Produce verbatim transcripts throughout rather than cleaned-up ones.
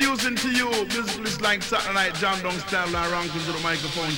introducing to you this place like Saturday Night Jam Down Style and Rankle to the microphone.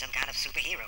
some kind of superhero.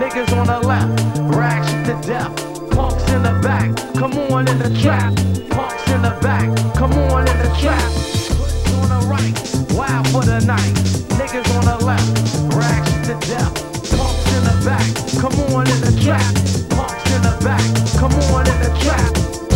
Niggas on the left, rags to death, punks in the back, come on in the trap. Punks in the back, come on in the trap.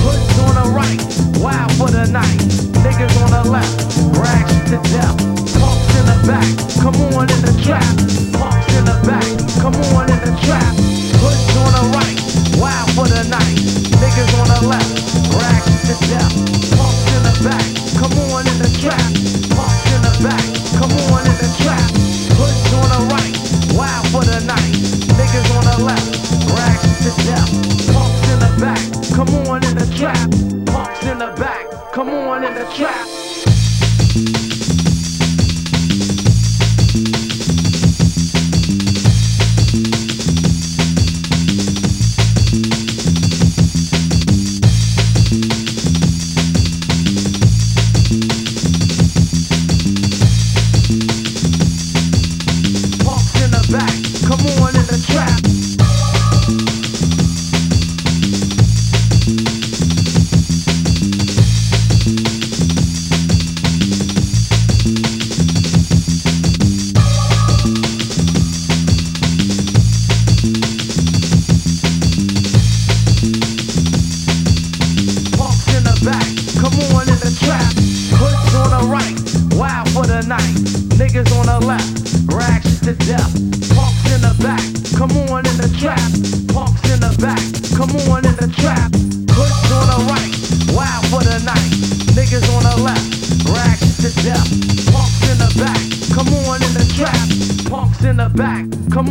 Hoods on the right, wild for the night. Niggas on the left, rags to death. Punks in the back, come on in the trap. Punks in the back, come on in the trap. Hoods on the right, wild for the night. Niggas on the left, rags to death. Punks in the back, come on in the trap. Punks in the back, come on in the trap. Hoods on the right, wild for the night. Niggas on the left, rags to death. Punks in the back, come on in the trap. Punks in the back, come on in the trap. We'll be right back.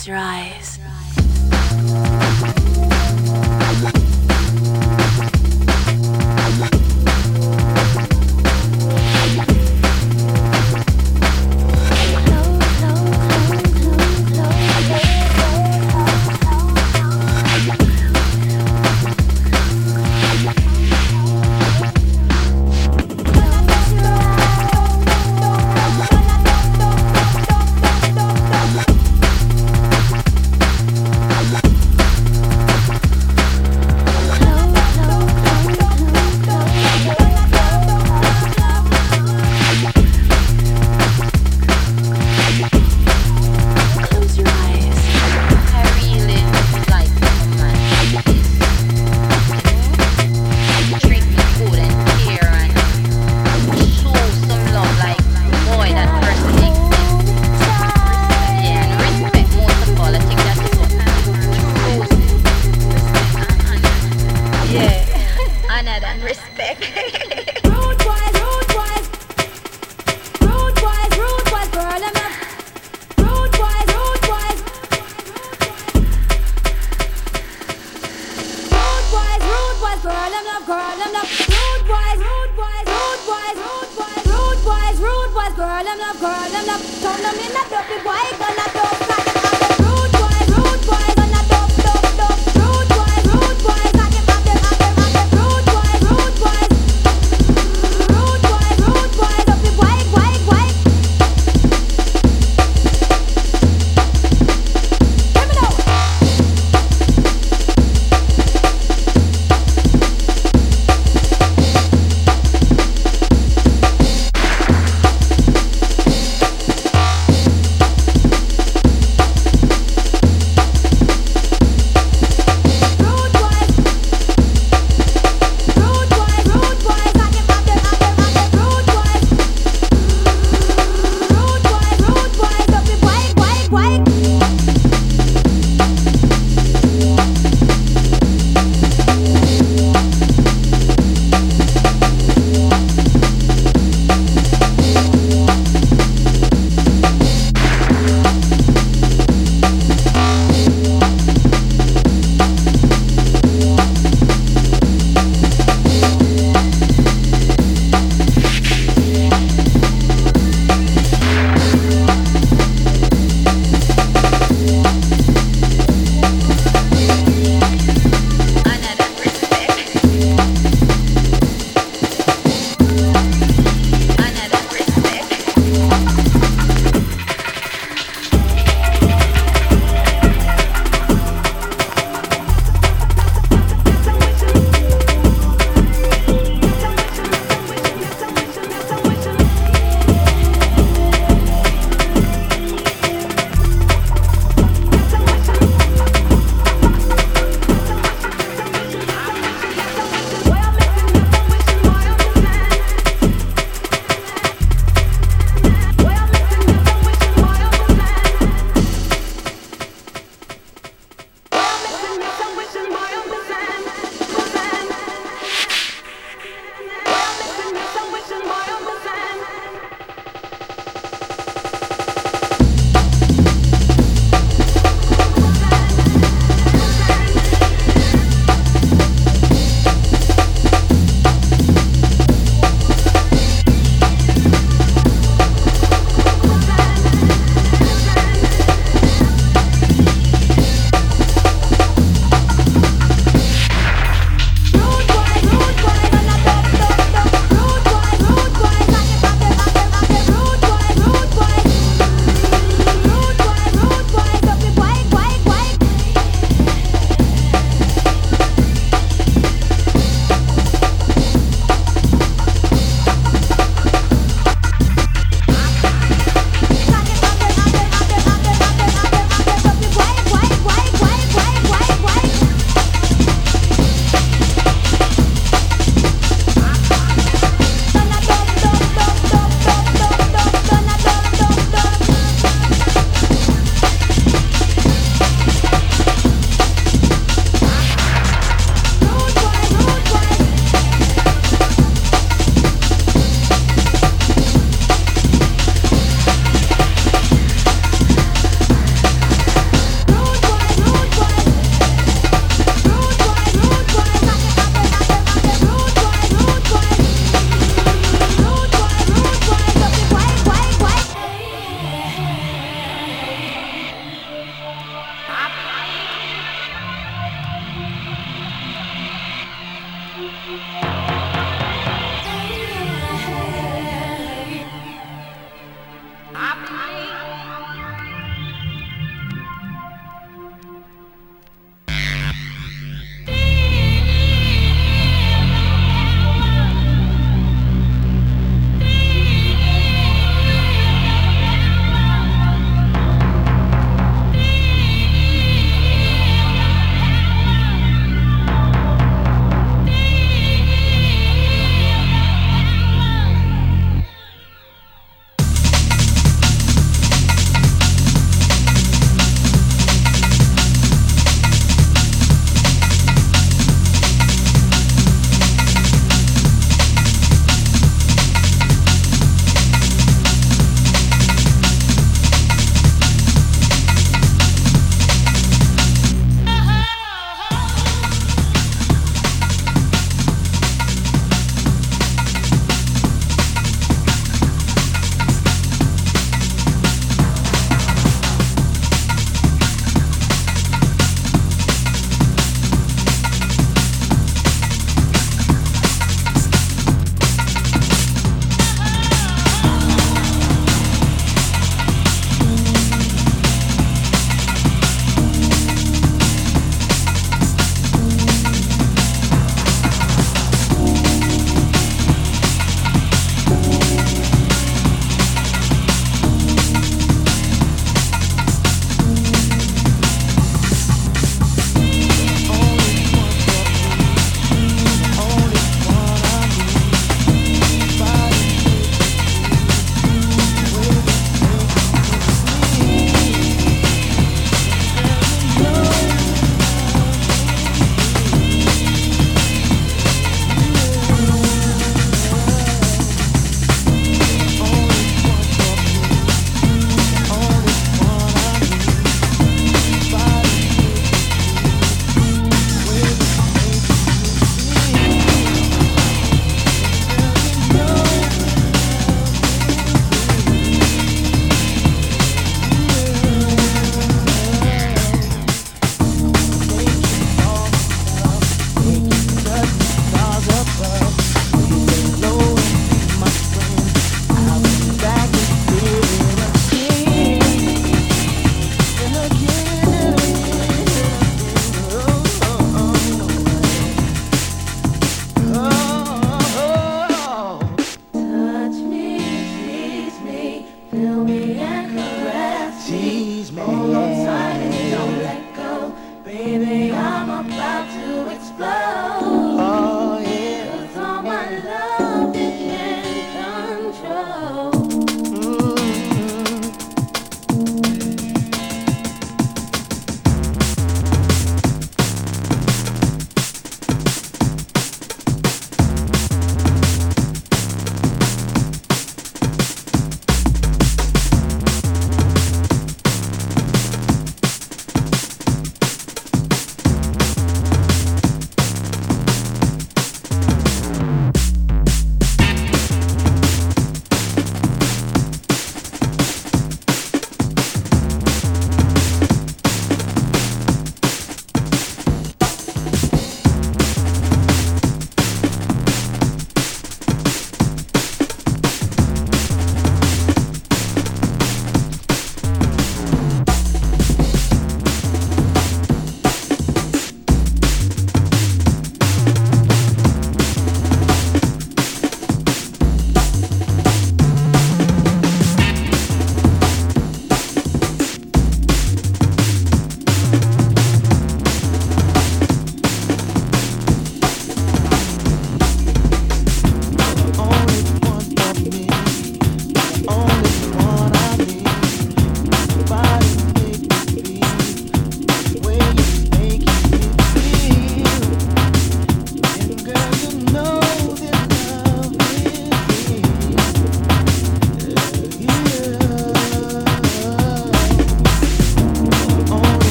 Close your eyes.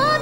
Hold